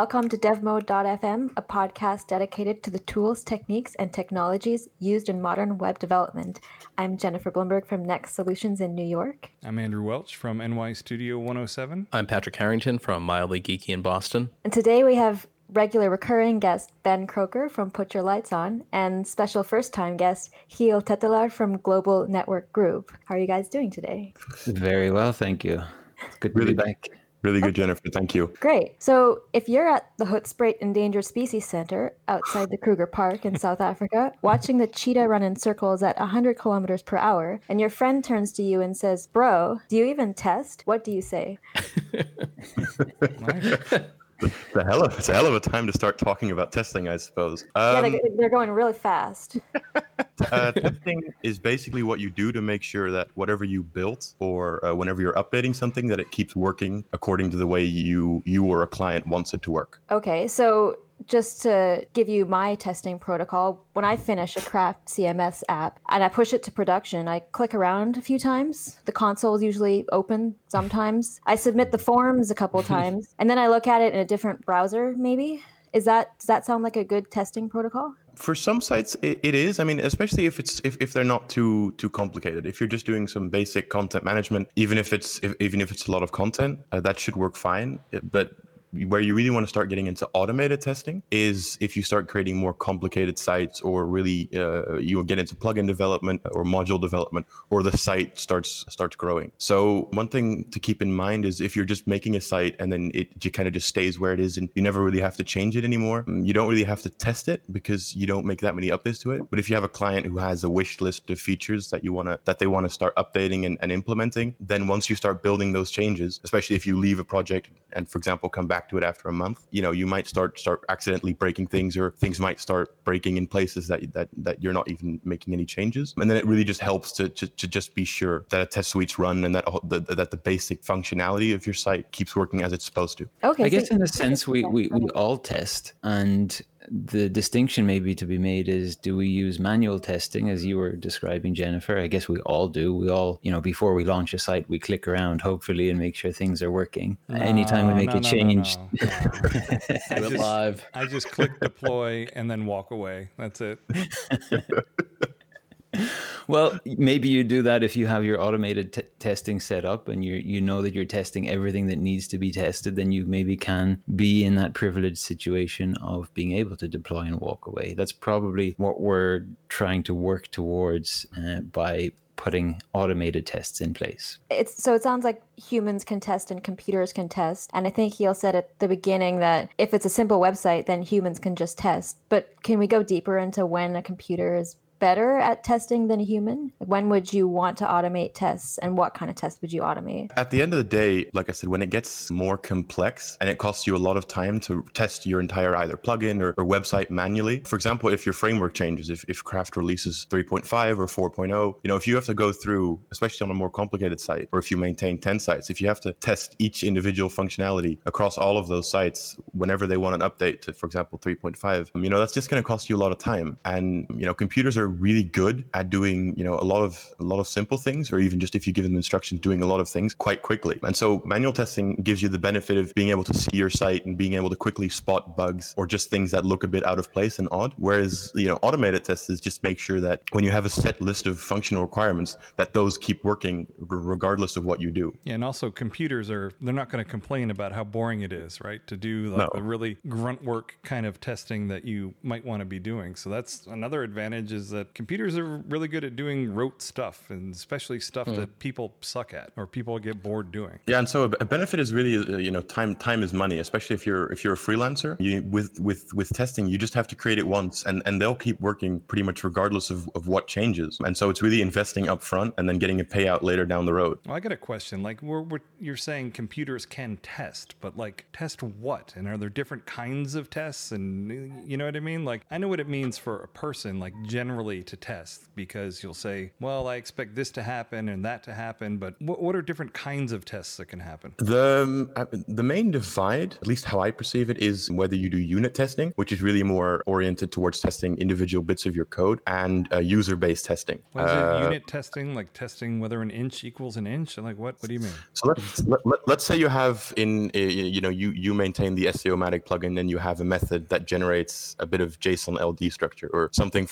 Welcome to devmode.fm, a podcast dedicated to the tools, techniques, and technologies used in modern web development. I'm Jennifer Blumberg from Next Solutions in New York. I'm Andrew Welch from NY Studio 107. I'm Patrick Harrington from Mildly Geeky in Boston. And today we have regular recurring guest Ben Croker from Put Your Lights On and special first-time guest Giel Tettelaar from Global Network Group. How are you guys doing today? Very well, thank you. It's good to be back. Really good, Jennifer. Thank you. Great. So if you're at the Hoedspruit Endangered Species Center outside the Kruger Park in South Africa, watching the cheetah run in circles at 100 kilometers per hour, and your friend turns to you and says, "Bro, do you even test?" What do you say? It's a hell of a time to start talking about testing, I suppose. They're going really fast. Testing is basically what you do to make sure that whatever you built or whenever you're updating something, that it keeps working according to the way you or a client wants it to work. Okay, so just to give you my testing protocol, when I finish a Craft CMS app and I push it to production, I click around a few times. The console is usually open sometimes. I submit the forms a couple times, and then I look at it in a different browser maybe. Does that sound like a good testing protocol? For some sites, it is. I mean, especially if they're not too complicated. If you're just doing some basic content management, even if it's a lot of content, that should work fine. But where you really want to start getting into automated testing is if you start creating more complicated sites, or really you get into plugin development or module development, or the site starts growing. So one thing to keep in mind is if you're just making a site and then it kind of just stays where it is and you never really have to change it anymore, you don't really have to test it because you don't make that many updates to it. But if you have a client who has a wish list of features that they want to start updating and implementing, then once you start building those changes, especially if you leave a project and, for example, come back to it after a month, you might start accidentally breaking things, or things might start breaking in places that you're not even making any changes. And then it really just helps to just be sure that a test suite's run and that the basic functionality of your site keeps working as it's supposed to. Okay, I guess in a sense we all test, and the distinction maybe to be made is, do we use manual testing as you were describing, Jennifer? I guess we all do. We all, before we launch a site, we click around, hopefully, and make sure things are working. Anytime we make a change. No. I just click deploy and then walk away. That's it. Well, maybe you do that if you have your automated testing set up and you know that you're testing everything that needs to be tested, then you maybe can be in that privileged situation of being able to deploy and walk away. That's probably what we're trying to work towards by putting automated tests in place. So it sounds like humans can test and computers can test. And I think Giel said at the beginning that if it's a simple website, then humans can just test. But can we go deeper into when a computer is better at testing than a human? When would you want to automate tests, and what kind of tests would you automate? At the end of the day, like I said, when it gets more complex and it costs you a lot of time to test your entire either plugin or website manually, for example, if your framework changes, if Craft releases 3.5 or 4.0, if you have to go through, especially on a more complicated site, or if you maintain 10 sites, if you have to test each individual functionality across all of those sites whenever they want an update to, for example, 3.5, that's just going to cost you a lot of time. And, computers are really good at doing a lot of simple things, or even just if you give them instructions, doing a lot of things quite quickly. And so manual testing gives you the benefit of being able to see your site and being able to quickly spot bugs or just things that look a bit out of place and odd, whereas automated tests is just make sure that when you have a set list of functional requirements, that those keep working regardless of what you do. Yeah, and also computers they're not going to complain about how boring it is, right, to do the really grunt work kind of testing that you might want to be doing. So that's another advantage, is that computers are really good at doing rote stuff, and especially stuff that people suck at or people get bored doing. Yeah, and so a benefit is really time is money, especially if you're a freelancer. With testing, you just have to create it once, and they'll keep working pretty much regardless of what changes. And so it's really investing up front and then getting a payout later down the road. Well, I got a question. Like you're saying computers can test, but test what? And are there different kinds of tests? And you know what I mean? Like I know what it means for a person, like generally early to test, because you'll say, well, I expect this to happen and that to happen, but what are different kinds of tests that can happen? The main divide, at least how I perceive it, is whether you do unit testing, which is really more oriented towards testing individual bits of your code, and user-based testing. Well, is it unit testing, like testing whether an inch equals an inch? And like, what do you mean? So let's say you have you maintain the SEOmatic plugin, and you have a method that generates a bit of JSON-LD structure or something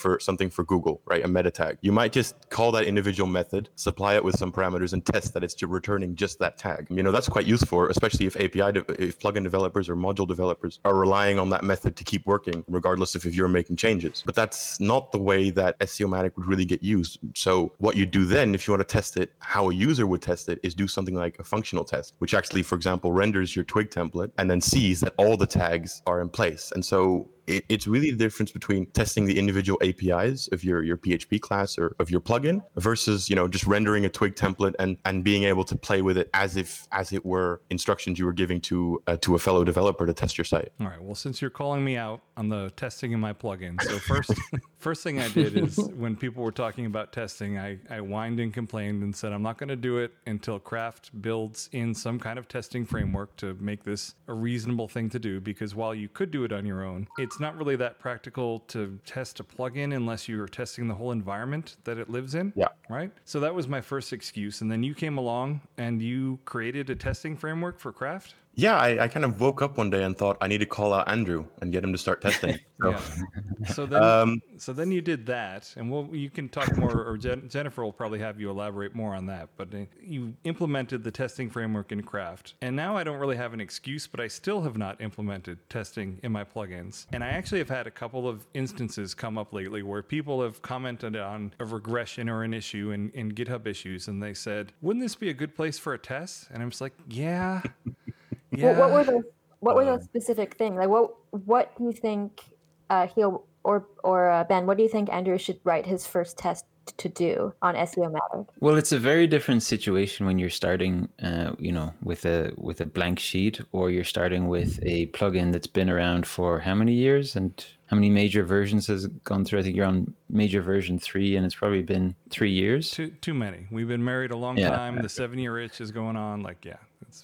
for Google, right? A meta tag. You might just call that individual method, supply it with some parameters, and test that it's returning just that tag. You know, that's quite useful, especially if plugin developers or module developers are relying on that method to keep working, regardless of if you're making changes. But that's not the way that SEOmatic would really get used. So what you do then, if you want to test it, how a user would test it, is do something like a functional test, which actually, for example, renders your Twig template and then sees that all the tags are in place. And so it's really the difference between testing the individual APIs of your PHP class or of your plugin versus, just rendering a Twig template and being able to play with it as it were instructions you were giving to a fellow developer to test your site. All right. Well, since you're calling me out on the testing in my plugin, so first thing I did is, when people were talking about testing, I whined and complained and said, I'm not going to do it until Craft builds in some kind of testing framework to make this a reasonable thing to do, because while you could do it on your own, it's not really that practical to test a plugin unless you are testing the whole environment that it lives in. Yeah. Right. So that was my first excuse. And then you came along and you created a testing framework for Craft. Yeah, I kind of woke up one day and thought I need to call out Andrew and get him to start testing. So then you did that, and you can talk more, or Jennifer will probably have you elaborate more on that, but you implemented the testing framework in Craft, and now I don't really have an excuse, but I still have not implemented testing in my plugins. And I actually have had a couple of instances come up lately where people have commented on a regression or an issue in GitHub issues, and they said, wouldn't this be a good place for a test? And I'm just like, yeah. Yeah. Well, what were those specific things? Like, what do you think he'll or Ben? What do you think Andrew should write his first test to do on SEOmatic? Well, it's a very different situation when you're starting, with a blank sheet, or you're starting with a plugin that's been around for how many years and how many major versions has it gone through? I think you're on major version 3, and it's probably been 3 years. Too many. We've been married a long time. The 7-year itch is going on. Like, yeah.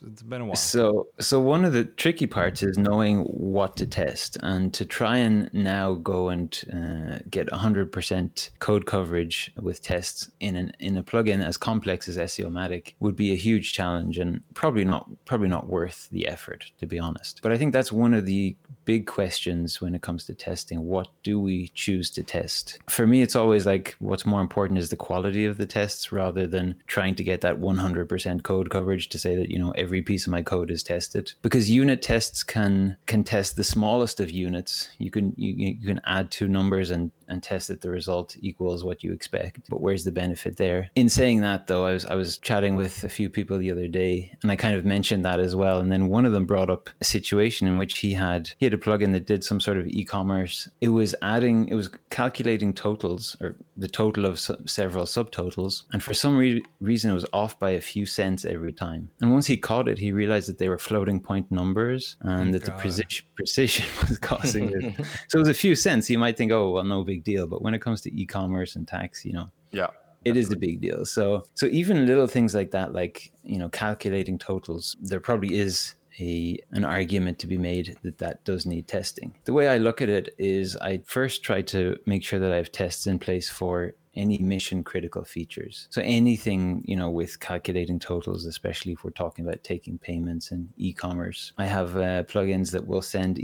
It's been a while. So one of the tricky parts is knowing what to test, and to try and now go and get 100% code coverage with tests in a plugin as complex as SEOmatic would be a huge challenge, and probably not worth the effort, to be honest. But I think that's one of the big questions when it comes to testing. What do we choose to test? For me, it's always like, what's more important is the quality of the tests, rather than trying to get that 100% code coverage to say that, every piece of my code is tested, because unit tests can test the smallest of units. You can add two numbers and test that the result equals what you expect. But where's the benefit there? In saying that, though, I was chatting with a few people the other day, and I kind of mentioned that as well. And then one of them brought up a situation in which he had a plugin that did some sort of e-commerce. It was calculating totals, or the total of several subtotals, and for some reason it was off by a few cents every time. And once he caught it, he realized that they were floating point numbers, and the precision was causing it. So it was a few cents. You might think, oh, well, no big deal, but when it comes to e-commerce and tax, it is a big deal. So even little things like that, like calculating totals, there probably is an argument to be made that does need testing. The way I look at it is, I first try to make sure that I have tests in place for any mission critical features. So anything, with calculating totals, especially if we're talking about taking payments and e-commerce, I have plugins that will send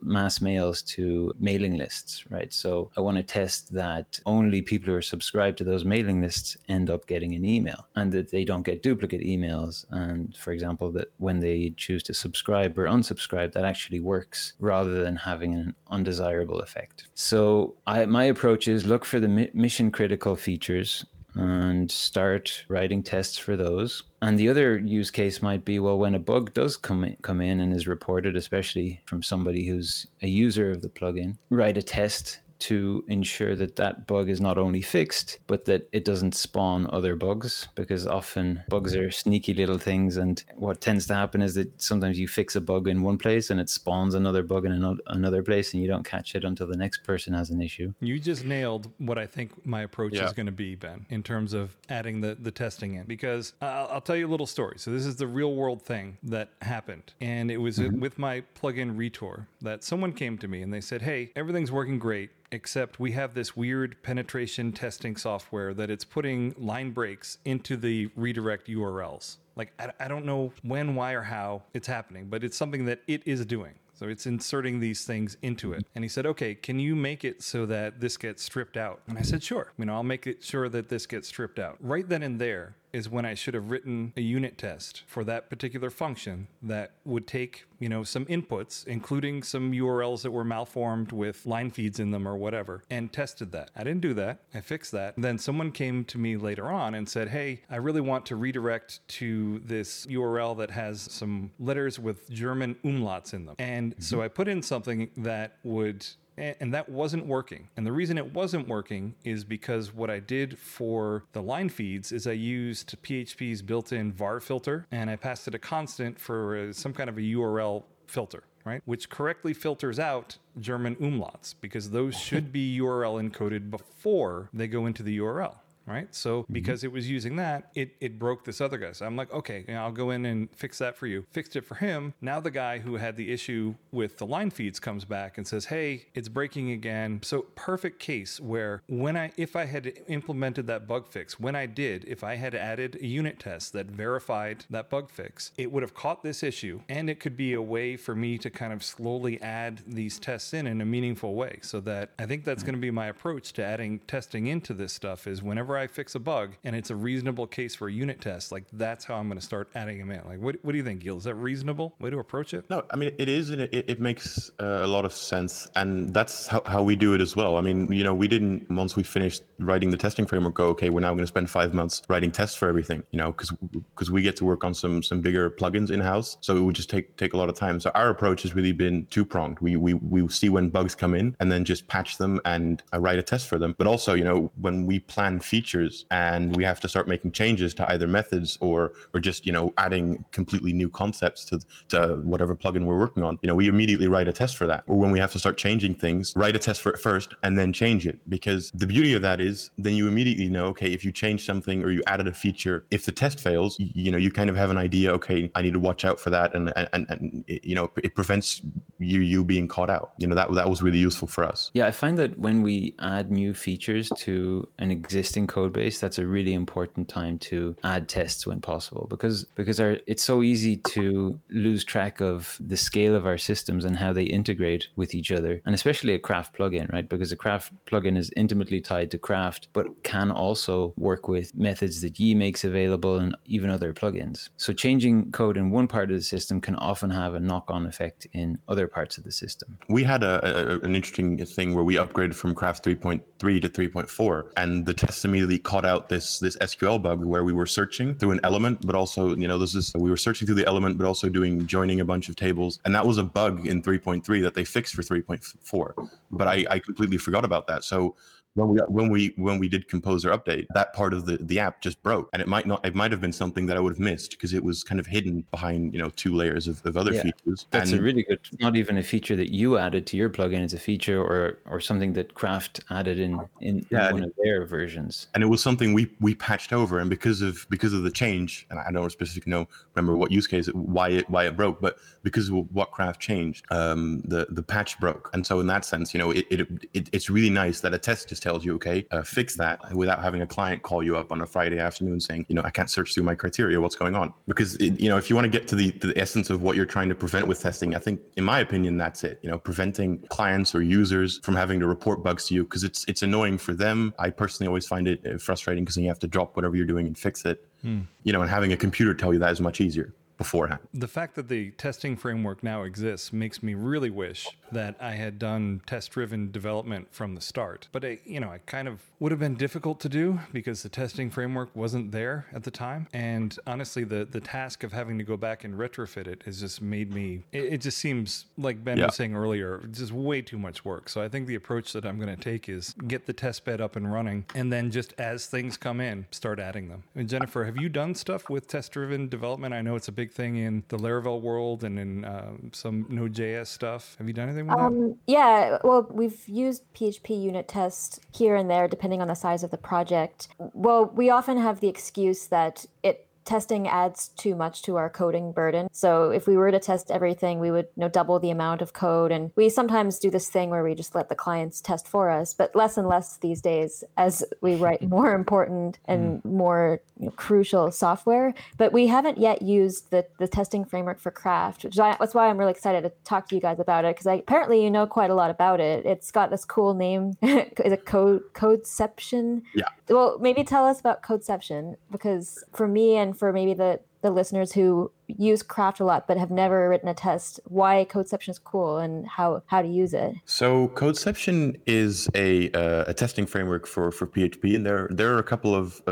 mass mails to mailing lists, right? So I want to test that only people who are subscribed to those mailing lists end up getting an email, and that they don't get duplicate emails. And for example, that when they choose to subscribe or unsubscribe, that actually works, rather than having an undesirable effect. So my approach is, look for the mission critical features and start writing tests for those. And the other use case might be, well, when a bug does come in and is reported, especially from somebody who's a user of the plugin, write a test to ensure that that bug is not only fixed, but that it doesn't spawn other bugs, because often bugs are sneaky little things. And what tends to happen is that sometimes you fix a bug in one place and it spawns another bug in another place, and you don't catch it until the next person has an issue. You just nailed what I think my approach is going to be, Ben, in terms of adding the testing in, because I'll tell you a little story. So this is the real world thing that happened. And it was with my plugin Retour that someone came to me and they said, hey, everything's working great, except we have this weird penetration testing software that it's putting line breaks into the redirect URLs. Like, I don't know when, why, or how it's happening, but it's something that it is doing. So it's inserting these things into it. And he said, okay, can you make it so that this gets stripped out? And I said, sure. You know, I'll make it sure that this gets stripped out. Right then and there is when I should have written a unit test for that particular function that would take, you know, some inputs, including some URLs that were malformed with line feeds in them or whatever, and tested that. I didn't do that. I fixed that. Then someone came to me later on and said, hey, I really want to redirect to this URL that has some letters with German umlauts in them. And so I put in something that would... And that wasn't working. And the reason it wasn't working is because what I did for the line feeds is I used PHP's built-in var filter, and I passed it a constant for some kind of a URL filter, right? Which correctly filters out German umlauts, because those should be URL encoded before they go into the URL. Right? So because it was using that, it broke this other guy. So I'm like, okay, you know, I'll go in and fix that for you. Fixed it for him. Now the guy who had the issue with the line feeds comes back and says, hey, it's breaking again. So perfect case where if I had implemented that bug fix, if I had added a unit test that verified that bug fix, it would have caught this issue, and it could be a way for me to kind of slowly add these tests in a meaningful way. So that I think that's going to be my approach to adding testing into this stuff, is whenever I fix a bug and it's a reasonable case for a unit test, like that's how I'm going to start adding them in. Like, what do you think, Giel? Is that reasonable way to approach it? No, I mean, it is, and it makes a lot of sense. And that's how we do it as well. I mean, you know, we didn't, once we finished writing the testing framework, go, okay, we're now going to spend 5 months writing tests for everything, you know, because we get to work on some bigger plugins in-house. So it would just take a lot of time. So our approach has really been two-pronged. We see when bugs come in and then just patch them and write a test for them. But also, you know, when we plan features and we have to start making changes to either methods or just, you know, adding completely new concepts to whatever plugin we're working on, you know, we immediately write a test for that. Or when we have to start changing things, write a test for it first and then change it. Because the beauty of that is then you immediately know, okay, if you change something or you added a feature, if the test fails, you know, you kind of have an idea, okay, I need to watch out for that. And it, you know, it prevents you being caught out. You know, that was really useful for us. Yeah, I find that when we add new features to an existing code base, that's a really important time to add tests when possible, because it's so easy to lose track of the scale of our systems and how they integrate with each other, and especially a Craft plugin, right? Because a Craft plugin is intimately tied to Craft, but can also work with methods that Yii makes available and even other plugins. So changing code in one part of the system can often have a knock-on effect in other parts of the system. We had an interesting thing where we upgraded from Craft 3.3 to 3.4, and the tests immediately caught out this SQL bug where we were searching through an element, but also, you know, we were searching through the element, but also joining a bunch of tables. And that was a bug in 3.3 that they fixed for 3.4. But I completely forgot about that. So when we did Composer update, that part of the app just broke, and it might have been something that I would have missed because it was kind of hidden behind, you know, two layers of other features. That's a really good. Not even a feature that you added to your plugin; it's a feature or something that Craft added in one of their versions. And it was something we patched over, and because of the change, and I don't specifically remember what use case why it broke, but because of what Craft changed, the patch broke. And so in that sense, you know, it's really nice that a test just tells you, okay, fix that, without having a client call you up on a Friday afternoon saying, you know, I can't search through my criteria, what's going on? Because, you know, if you want to get to the essence of what you're trying to prevent with testing, I think, in my opinion, that's it, you know, preventing clients or users from having to report bugs to you, because it's annoying for them. I personally always find it frustrating because you have to drop whatever you're doing and fix it, you know, and having a computer tell you that is much easier. beforehand. The fact that the testing framework now exists makes me really wish that I had done test-driven development from the start. But I kind of would have been difficult to do because the testing framework wasn't there at the time. And honestly, the task of having to go back and retrofit it has just made me, it just seems like Ben was saying earlier, just way too much work. So I think the approach that I'm going to take is get the test bed up and running, and then just as things come in, start adding them. And Jennifer, have you done stuff with test-driven development? I know it's a big thing in the Laravel world and in some Node.js stuff. Have you done anything with that? Yeah, well, we've used PHP unit tests here and there, depending on the size of the project. Well, we often have the excuse that testing adds too much to our coding burden. So if we were to test everything, we would double the amount of code. And we sometimes do this thing where we just let the clients test for us, but less and less these days as we write more important and more crucial software. But we haven't yet used the testing framework for Craft, that's why I'm really excited to talk to you guys about it, because apparently you know quite a lot about it. It's got this cool name. Is it Codeception? Yeah. Well, maybe tell us about Codeception, because for me and for maybe the listeners who use Craft a lot but have never written a test, why Codeception is cool and how to use it. So Codeception is a testing framework for PHP, and there are a couple of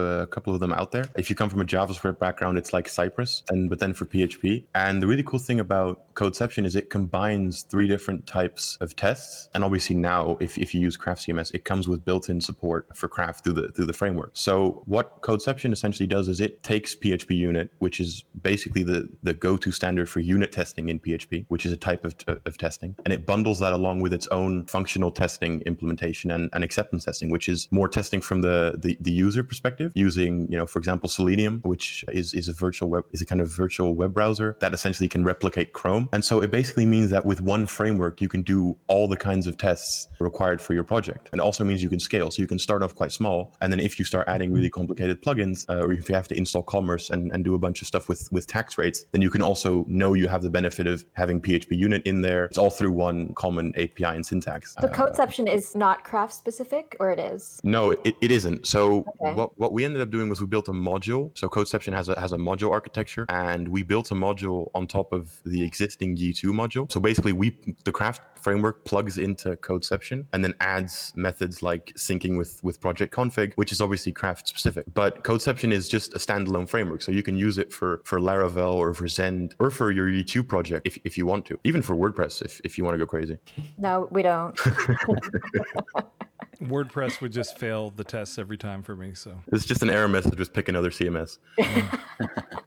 them out there. If you come from a JavaScript background, it's like Cypress, but then for PHP. And the really cool thing about Codeception is it combines three different types of tests. And obviously now, if you use Craft CMS, it comes with built-in support for Craft through the framework. So what Codeception essentially does is it takes PHP unit, which is basically the go-to standard for unit testing in PHP, which is a type of testing. And it bundles that along with its own functional testing implementation and acceptance testing, which is more testing from the user perspective using, for example, Selenium, which is a kind of virtual web browser that essentially can replicate Chrome. And so it basically means that with one framework, you can do all the kinds of tests required for your project. And it also means you can scale. So you can start off quite small. And then if you start adding really complicated plugins, or if you have to install commerce and do a bunch of stuff with tax rates, then you can also know you have the benefit of having PHP unit in there. It's all through one common API and syntax. So Codeception is not Craft specific, or it is? No, it isn't. So okay. What we ended up doing was we built a module. So Codeception has a module architecture, and we built a module on top of the existing Yii2 module. So basically the Craft framework plugs into Codeception and then adds methods like syncing with project config, which is obviously Craft specific. But Codeception is just a standalone framework. So you can use it for Laravel or for Zend or for your Yii2 project if you want to, even for WordPress if you want to go crazy. No, we don't. WordPress would just fail the tests every time for me. So it's just an error message, just pick another CMS.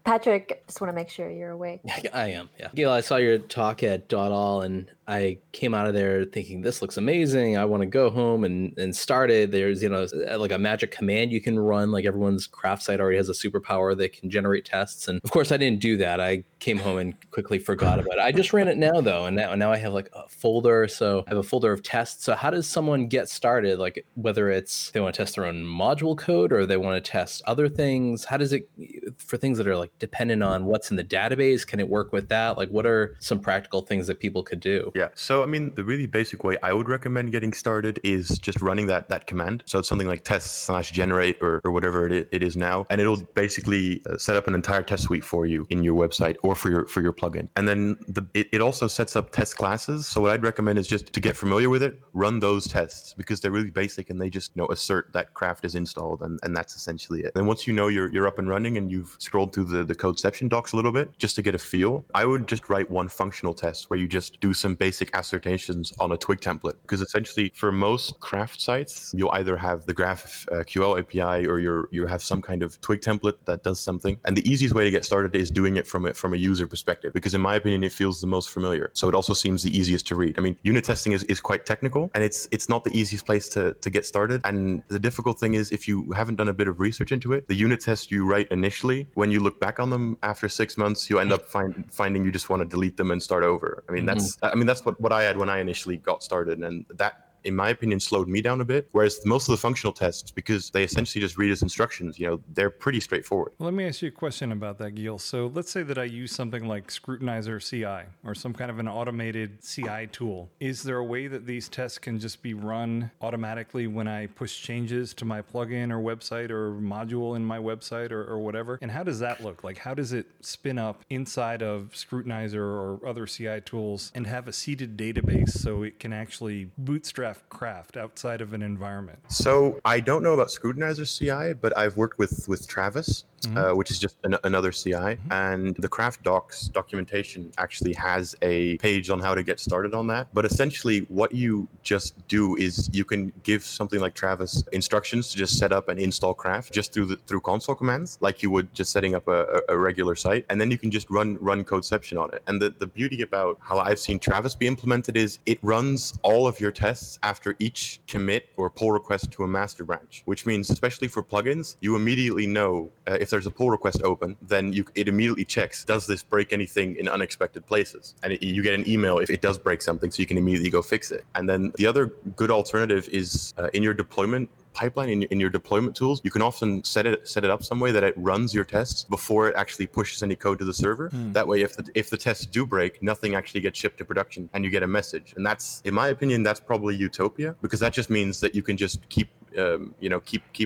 Patrick, just want to make sure you're awake. I am, yeah. Giel, I saw your talk at .all, and I came out of there thinking, this looks amazing. I want to go home and start it. There's, like a magic command you can run. Like everyone's Craft site already has a superpower that can generate tests. And of course, I didn't do that. I came home and quickly forgot about it. I just ran it now, though. And now I have like a folder. So I have a folder of tests. So how does someone get started? Like whether it's they want to test their own module code or they want to test other things. How does it, for things that are like, dependent on what's in the database, can it work with that? Like, what are some practical things that people could do? Yeah. So, the really basic way I would recommend getting started is just running that command. So it's something like test/generate or whatever it is now, and it'll basically set up an entire test suite for you in your website or for your plugin. And then it also sets up test classes. So what I'd recommend is just to get familiar with it, run those tests because they're really basic and they just assert that Craft is installed and that's essentially it. Then once you're up and running and you've scrolled through the Codeception docs a little bit just to get a feel, I would just write one functional test where you just do some basic assertions on a Twig template, because essentially for most Craft sites you'll either have the GraphQL API or you have some kind of Twig template that does something. And the easiest way to get started is doing it from a user perspective, because in my opinion it feels the most familiar. So it also seems the easiest to read. Unit testing is quite technical, and it's not the easiest place to get started. And the difficult thing is if you haven't done a bit of research into it, the unit tests you write initially, when you look back on them after 6 months, you end up finding you just want to delete them and start over. That's what I had when I initially got started, and that in my opinion, slowed me down a bit. Whereas most of the functional tests, because they essentially just read as instructions, you know, they're pretty straightforward. Let me ask you a question about that, Giel. So let's say that I use something like Scrutinizer CI or some kind of an automated CI tool. Is there a way that these tests can just be run automatically when I push changes to my plugin or website or module in my website or whatever? And how does that look like? How does it spin up inside of Scrutinizer or other CI tools and have a seeded database so it can actually bootstrap Craft outside of an environment? So I don't know about Scrutinizer CI, but I've worked with Travis. Mm-hmm. Which is just another CI. Mm-hmm. And the Craft Docs documentation actually has a page on how to get started on that. But essentially what you just do is you can give something like Travis instructions to just set up and install Craft just through console commands, like you would just setting up a regular site. And then you can just run Codeception on it. And the beauty about how I've seen Travis be implemented is it runs all of your tests after each commit or pull request to a master branch, which means especially for plugins, you immediately know if there's a pull request open, then it immediately checks, does this break anything in unexpected places? And you get an email if it does break something, so you can immediately go fix it. And then the other good alternative is in your deployment pipeline, in your deployment tools, you can often set it up some way that it runs your tests before it actually pushes any code to the server. That way, if the tests do break, nothing actually gets shipped to production and you get a message. And that's, in my opinion, that's probably utopia, because that just means that you can just keep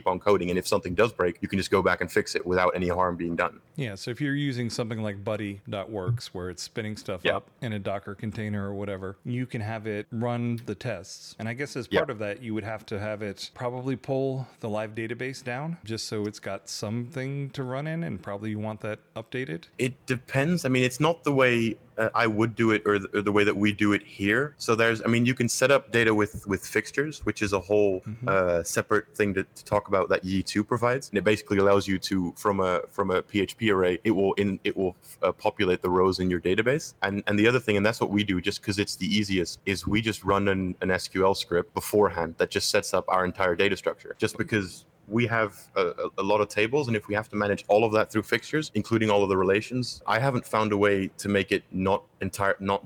on coding. And if something does break, you can just go back and fix it without any harm being done. Yeah. So if you're using something like buddy.works, where it's spinning stuff up in a Docker container or whatever, you can have it run the tests. And I guess as part of that, you would have to have it probably pull the live database down just so it's got something to run in, and probably you want that updated. It depends. I mean, it's not the way I would do it or the way that we do it here. So there's, I mean, you can set up data with fixtures, which is a whole separate thing to talk about that Yii2 provides. And it basically allows you to, from a PHP array, it will populate the rows in your database. And the other thing, and that's what we do just because it's the easiest, is we just run an SQL script beforehand that just sets up our entire data structure, just because we have a lot of tables, and if we have to manage all of that through fixtures, including all of the relations, I haven't found a way to make it not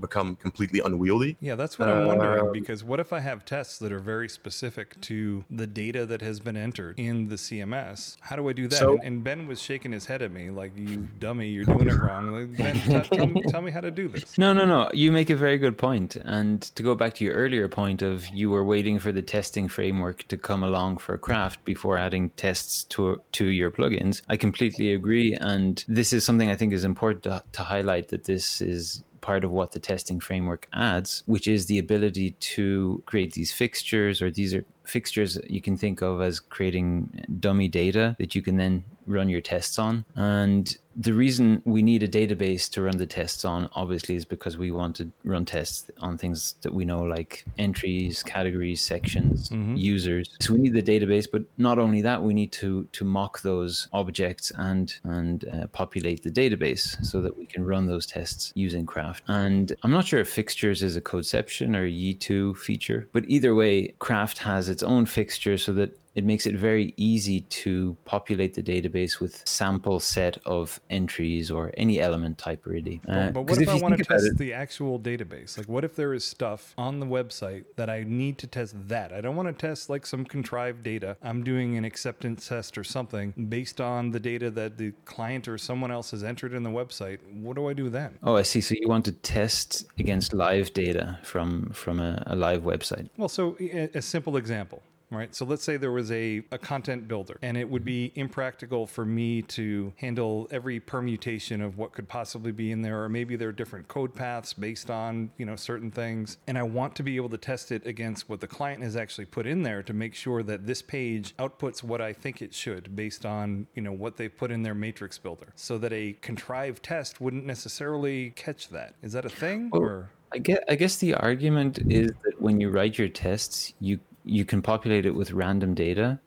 become completely unwieldy. Yeah, that's what I'm wondering, because what if I have tests that are very specific to the data that has been entered in the CMS? How do I do that? So, and Ben was shaking his head at me like, you dummy, you're doing it wrong. Like, Ben, tell me how to do this. No. You make a very good point. And to go back to your earlier point of you were waiting for the testing framework to come along for Craft before adding tests to your plugins, I completely agree. And this is something I think is important to highlight, that this is part of what the testing framework adds, which is the ability to create these fixtures, or these are fixtures you can think of as creating dummy data that you can then run your tests on. And the reason we need a database to run the tests on, obviously, is because we want to run tests on things that we know, like entries, categories, sections, users. So we need the database, but not only that, we need to mock those objects and populate the database so that we can run those tests using Craft. And I'm not sure if fixtures is a Codeception or a Yii2 feature, but either way, Craft has its own fixture so that it makes it very easy to populate the database with sample set of entries or any element type, really. But what if I want to test the actual database? Like, what if there is stuff on the website that I need to test that? I don't want to test like some contrived data. I'm doing an acceptance test or something based on the data that the client or someone else has entered in the website. What do I do then? Oh, I see. So you want to test against live data from a live website. Well, so a simple example. Right. So let's say there was a content builder, and it would be impractical for me to handle every permutation of what could possibly be in there, or maybe there are different code paths based on, you know, certain things. And I want to be able to test it against what the client has actually put in there to make sure that this page outputs what I think it should based on, you know, what they put in their matrix builder, so that a contrived test wouldn't necessarily catch that. Is that a thing? Oh, or I guess the argument is that when you write your tests, you can populate it with random data,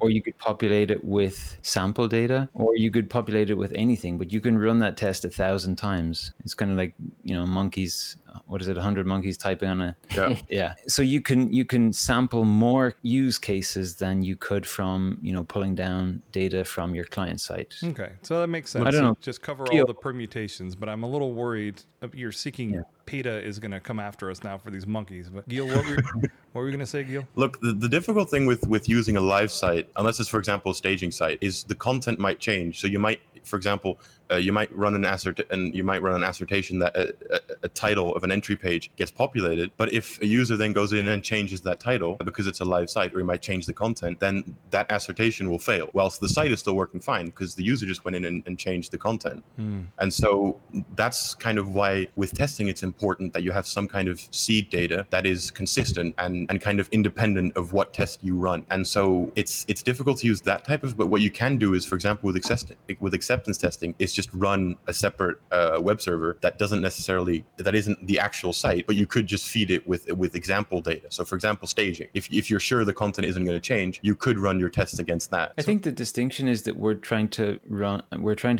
or you could populate it with sample data, or you could populate it with anything, but you can run that test 1,000 times. It's kind of like, you know, monkeys what is it, 100 monkeys typing on a... Yeah. Yeah. So you can sample more use cases than you could from, you know, pulling down data from your client site. Okay. So that makes sense. I don't know. Just cover all the permutations, but I'm a little worried you're seeking... Yeah. PETA is going to come after us now for these monkeys. But Giel, what were you going to say, Giel? Look, the difficult thing with using a live site, unless it's, for example, a staging site, is the content might change. So you might, for example, you might run an assertion that a title of an entry page gets populated. But if a user then goes in and changes that title because it's a live site, or you might change the content, then that assertion will fail. Whilst the site is still working fine because the user just went in and changed the content. Mm. And so that's kind of why with testing, it's important that you have some kind of seed data that is consistent and kind of independent of what test you run. And so it's difficult to use that type of, but what you can do is, for example, with acceptance testing, is just run a separate web server that isn't the actual site, but you could just feed it with example data. So for example, staging, if you're sure the content isn't going to change, you could run your tests against that. I think the distinction is that we're trying to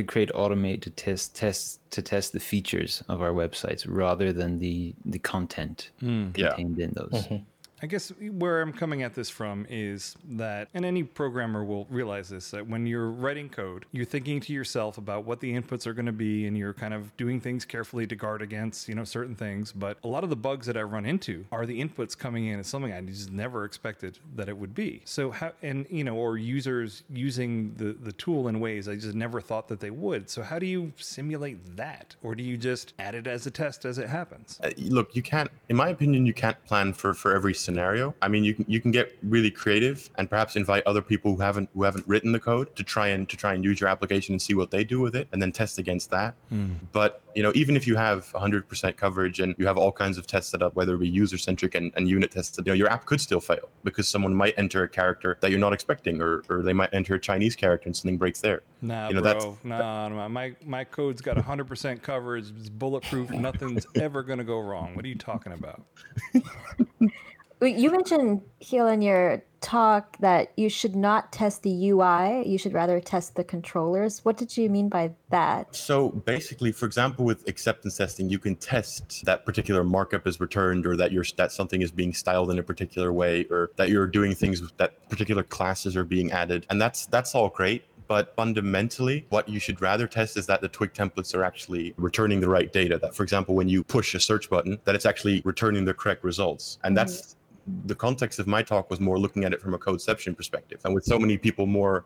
create automated tests to test the features of our websites rather than the content contained in those. Mm-hmm. I guess where I'm coming at this from is that, and any programmer will realize this, that when you're writing code, you're thinking to yourself about what the inputs are going to be, and you're kind of doing things carefully to guard against, you know, certain things. But a lot of the bugs that I run into are the inputs coming in as something I just never expected that it would be. So how, and, you know, or users using the tool in ways I just never thought that they would. So how do you simulate that? Or do you just add it as a test as it happens? Look, you can't, in my opinion, you can't plan for every scenario. I mean, you can get really creative and perhaps invite other people who haven't written the code to try and use your application and see what they do with it, and then test against that. Mm. But you know, even if you have 100% coverage and you have all kinds of tests set up, whether it be user-centric and unit tests, you know, your app could still fail because someone might enter a character that you're not expecting, or they might enter a Chinese character and something breaks there. Nah, you know, my code's got 100% coverage. It's bulletproof. Nothing's ever going to go wrong. What are you talking about? You mentioned, Giel, in your talk that you should not test the UI. You should rather test the controllers. What did you mean by that? So basically, for example, with acceptance testing, you can test that particular markup is returned, or that something is being styled in a particular way, or that you're doing things that particular classes are being added. And that's all great. But fundamentally, what you should rather test is that the Twig templates are actually returning the right data. That, for example, when you push a search button, that it's actually returning the correct results. And that's... The context of my talk was more looking at it from a Codeception perspective, and with so many people moving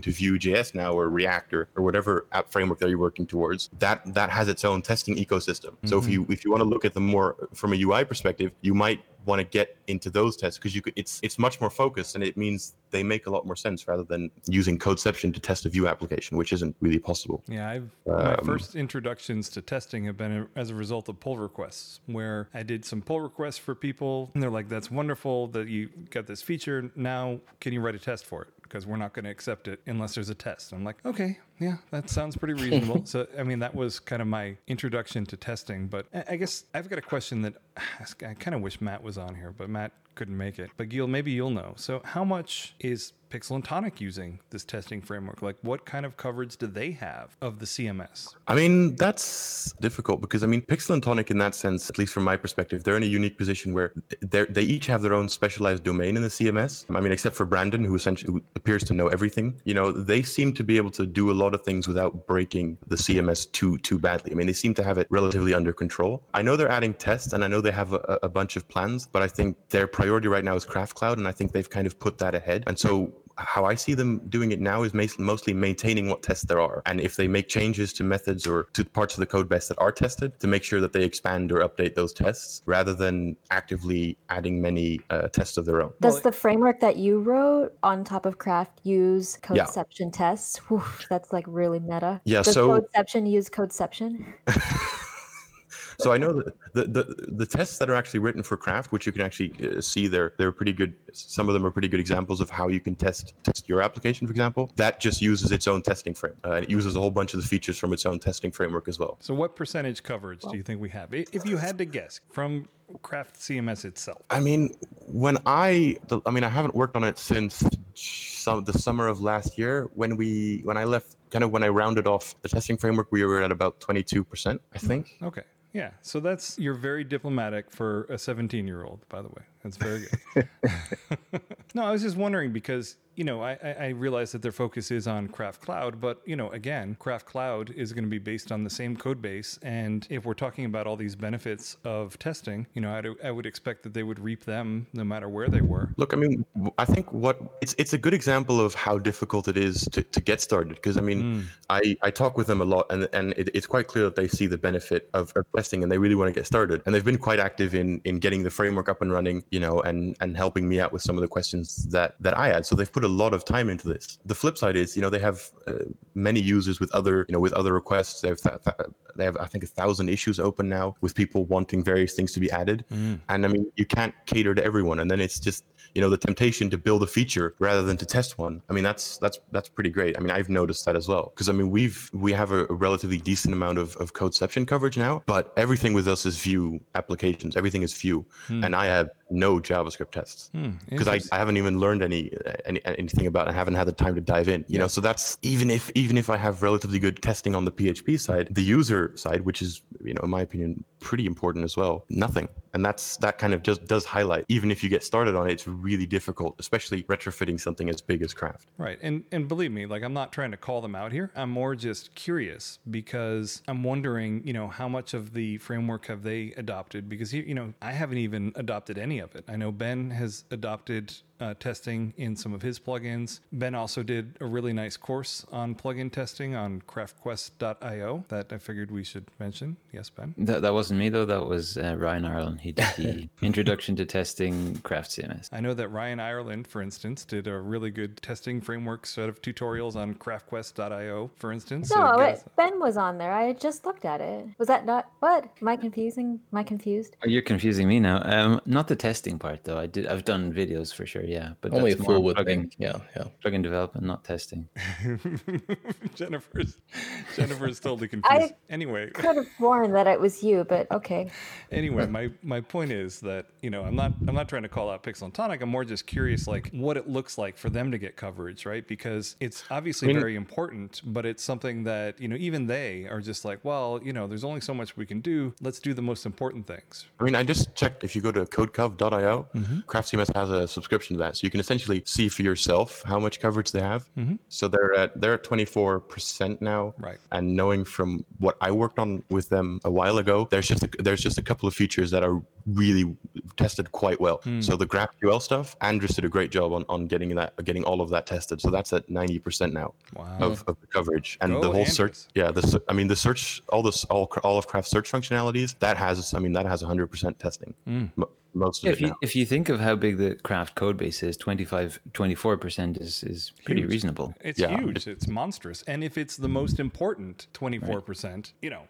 to Vue.js now, or React, or whatever app framework that you're working towards, that has its own testing ecosystem. Mm-hmm. So if you want to look at them more from a UI perspective, you might want to get into those tests because it's much more focused, and it means they make a lot more sense rather than using Codeception to test a Vue application, which isn't really possible. Yeah, my first introductions to testing have been as a result of pull requests, where I did some pull requests for people, and they're like, "That's wonderful that you got this feature. Now, can you write a test for it? Because we're not going to accept it unless there's a test." And I'm like, okay, yeah, that sounds pretty reasonable. So, I mean, that was kind of my introduction to testing. But I guess I've got a question that I kind of wish Matt was on here, but Matt couldn't make it. But Giel, maybe you'll know. So how much is Pixel and Tonic using this testing framework? Like, what kind of coverage do they have of the CMS? I mean, that's difficult because, I mean, Pixel and Tonic, in that sense, at least from my perspective, they're in a unique position where they each have their own specialized domain in the CMS. I mean, except for Brandon, who essentially appears to know everything. You know, they seem to be able to do a lot of things without breaking the CMS too badly. I mean, they seem to have it relatively under control. I know they're adding tests, and I know they have a bunch of plans, but I think their priority right now is Craft Cloud, and I think they've kind of put that ahead. And so how I see them doing it now is mostly maintaining what tests there are. And if they make changes to methods or to parts of the code base that are tested, to make sure that they expand or update those tests rather than actively adding many tests of their own. Does the framework that you wrote on top of Craft use Codeception tests? Whew, that's like really meta. Yeah, does Codeception use Codeception? So I know that the tests that are actually written for Craft, which you can actually see they're pretty good. Some of them are pretty good examples of how you can test your application, for example. That just uses its own testing framework. It uses a whole bunch of the features from its own testing framework as well. So what percentage coverage do you think we have? If you had to guess from Craft CMS itself. I mean, I haven't worked on it since the summer of last year when I left, kind of when I rounded off the testing framework, we were at about 22%, I think. Okay. Yeah. So that's, you're very diplomatic for a 17-year-old, by the way. That's very good. No, I was just wondering because, you know, I realize that their focus is on Craft Cloud, but, you know, again, Craft Cloud is going to be based on the same code base. And if we're talking about all these benefits of testing, you know, I would expect that they would reap them no matter where they were. Look, I mean, I think what it's a good example of how difficult it is to get started. Because, I mean, I talk with them a lot and it's quite clear that they see the benefit of testing and they really want to get started. And they've been quite active in getting the framework up and running, you know, and helping me out with some of the questions that I had. So they've put a lot of time into this. The flip side is, you know, they have many users with other, you know, with other requests. They have, I think, 1,000 issues open now with people wanting various things to be added. And I mean, you can't cater to everyone. And then it's just, you know, the temptation to build a feature rather than to test one. I mean, that's pretty great. I mean, I've noticed that as well. Because I mean, we have a relatively decent amount of Codeception coverage now, but everything with us is Vue applications. Everything is Vue. And I have no JavaScript tests because I haven't even learned anything about it. I haven't had the time to dive in, you know, so that's even if I have relatively good testing on the PHP side, the user side, which is, you know, in my opinion, pretty important as well, nothing. And that kind of just does highlight, even if you get started on it, it's really difficult, especially retrofitting something as big as Craft. Right. And believe me, like, I'm not trying to call them out here. I'm more just curious because I'm wondering, you know, how much of the framework have they adopted? Because, you know, I haven't even adopted any of it. I know Ben has adopted testing in some of his plugins. Ben also did a really nice course on plugin testing on CraftQuest.io that I figured we should mention. Yes, Ben? That wasn't me, though. That was Ryan Ireland. He did the introduction to testing Craft CMS. I know that Ryan Ireland, for instance, did a really good testing framework set of tutorials on CraftQuest.io, for instance. No, Ben was on there. I had just looked at it. Was that not... What? Am I confused? Oh, you're confusing me now. Not the testing part, though. I've done videos for sure. Yeah, but only a fool would think. Yeah. Plugin development, not testing. Jennifer's totally confused. Anyway, I could have sworn that it was you, but okay. Anyway, my point is that, you know, I'm not trying to call out Pixel and Tonic. I'm more just curious, like, what it looks like for them to get coverage, right? Because it's obviously very important, but it's something that, you know, even they are just like, well, you know, there's only so much we can do. Let's do the most important things. I mean, I just checked. If you go to codecov.io, Craft CMS has a subscription to that, so you can essentially see for yourself how much coverage they have. So they're at 24% now, right? And knowing from what I worked on with them a while ago, there's just a couple of features that are really tested quite well. So the GraphQL stuff, Andrews did a great job on getting all of that tested. So that's at 90% now of the coverage, and the whole Andrews search. Yeah, the search, all of Craft search functionalities that has 100% testing. Most of it now. If you think of how big the Craft code base is, 24% is pretty huge. Reasonable. It's huge. It's monstrous. And if it's the most important 24%, you know,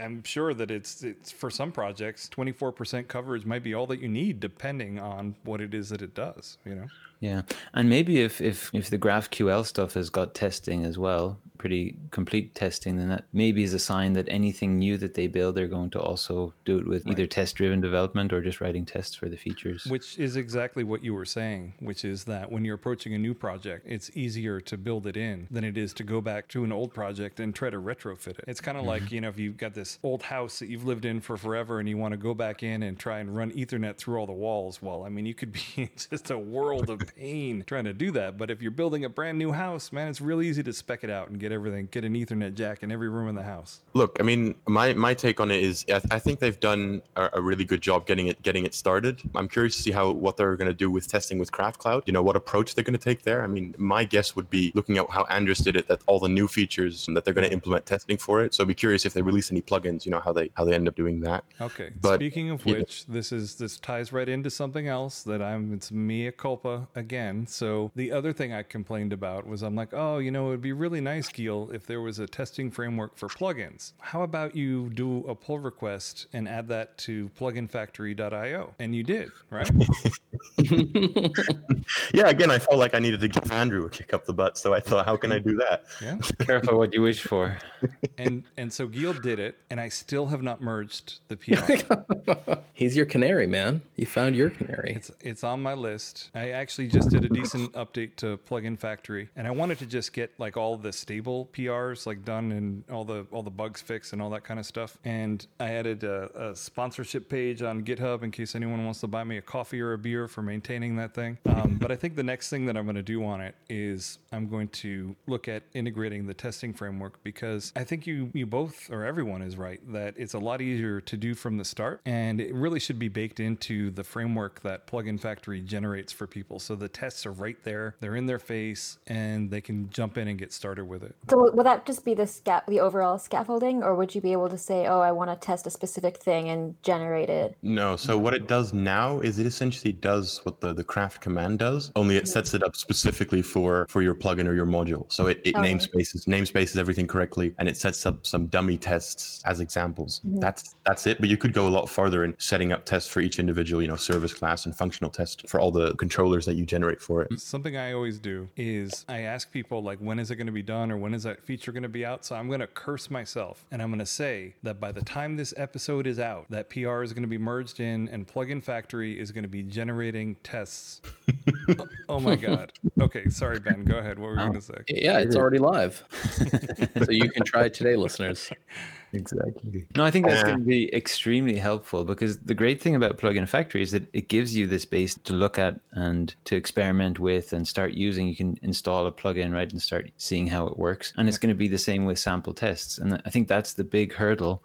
I'm sure that it's for some projects, 24% coverage might be all that you need, depending on what it is that it does, you know? Yeah. And maybe if the GraphQL stuff has got testing as well, pretty complete testing, then that maybe is a sign that anything new that they build, they're going to also do it with either test-driven development or just writing tests for the features. Which is exactly what you were saying, which is that when you're approaching a new project, it's easier to build it in than it is to go back to an old project and try to retrofit it. It's kind of like, you know, if you've got this old house that you've lived in for forever and you want to go back in and try and run Ethernet through all the walls. Well, I mean, you could be in just a world of pain trying to do that. But if you're building a brand new house, man, it's real easy to spec it out and get everything, get an Ethernet jack in every room in the house. Look, I mean, my take on it is I think they've done a really good job getting it started. I'm curious to see what they're going to do with testing with Craft Cloud, you know, what approach they're going to take there. I mean, my guess would be looking at how Andrews did it, that all the new features and that they're going to implement testing for it. So I'd be curious if they release any plugins, you know, how they end up doing that. Okay. But speaking of which, this ties right into something else that it's mea culpa again. So the other thing I complained about was I'm like, oh, you know, it would be really nice, Giel, if there was a testing framework for plugins. How about you do a pull request and add that to pluginfactory.io? And you did, right? Yeah, again, I felt like I needed to give Andrew a kick up the butt, so I thought, how can I do that? Yeah. Careful what you wish for. And so Giel did it, and I still have not merged the PI. He's your canary, man. You found your canary. It's on my list. I actually just did a decent update to Plugin Factory, and I wanted to just get like all the stable PRs like done and all the bugs fixed and all that kind of stuff. And I added a sponsorship page on GitHub in case anyone wants to buy me a coffee or a beer for maintaining that thing. But I think the next thing that I'm going to do on it is I'm going to look at integrating the testing framework, because I think you both, or everyone, is right that it's a lot easier to do from the start, and it really should be baked into the framework that Plugin Factory generates for people. So the tests are right there, they're in their face, and they can jump in and get started with it. So will that just be the overall scaffolding, or would you be able to say, oh, I want to test a specific thing and generate it? No, so what it does now is it essentially does what the craft command does, only it sets it up specifically for your plugin or your module. So it namespaces everything correctly, and it sets up some dummy tests as examples. Mm-hmm. That's it. But you could go a lot farther in setting up tests for each individual, service class and functional test for all the controllers that you generate for it. Something I always do is I ask people, like, when is it going to be done, or when is that feature going to be out? So I'm going to curse myself, and I'm going to say that by the time this episode is out, that PR is going to be merged in, and Plugin Factory is going to be generating tests. Oh my God. Okay. Sorry, Ben, go ahead. What were you going to say? Yeah, it's already live. So you can try it today, listeners. Exactly. No, I think that's going to be extremely helpful, because the great thing about Plugin Factory is that it gives you this base to look at and to experiment with and start using. You can install a plugin, right, and start seeing how it works. And it's going to be the same with sample tests. And I think that's the big hurdle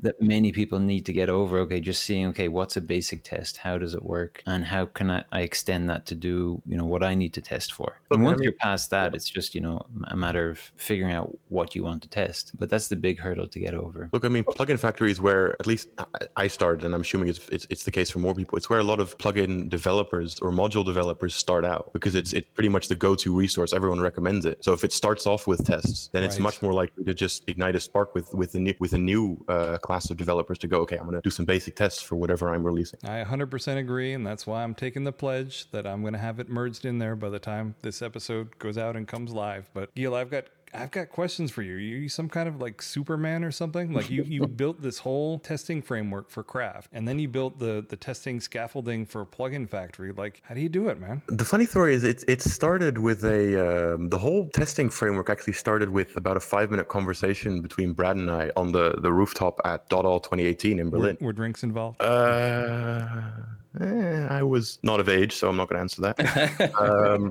that many people need to get over. Okay, just seeing, okay, what's a basic test? How does it work? And how can I extend that to do, what I need to test for? But and once you're past that, it's just, a matter of figuring out what you want to test. But that's the big hurdle to get over. Look, Plugin Factory is where, at least I started, and I'm assuming it's the case for more people, it's where a lot of plugin developers or module developers start out, because it's pretty much the go-to resource. Everyone recommends it. So if it starts off with tests, then it's much more likely to just ignite a spark with a new class of developers to go, okay, I'm going to do some basic tests for whatever I'm releasing. I 100% agree, and that's why I'm taking the pledge that I'm going to have it merged in there by the time this episode goes out and comes live. But Giel, I've got questions for you. Are you some kind of like Superman or something? Like you built this whole testing framework for Craft, and then you built the testing scaffolding for Plugin Factory. Like, how do you do it, man? The funny story is it started with the whole testing framework actually started with about a 5-minute conversation between Brad and I on the rooftop at .all 2018 in Berlin. Were drinks involved? I was not of age, so I'm not going to answer that.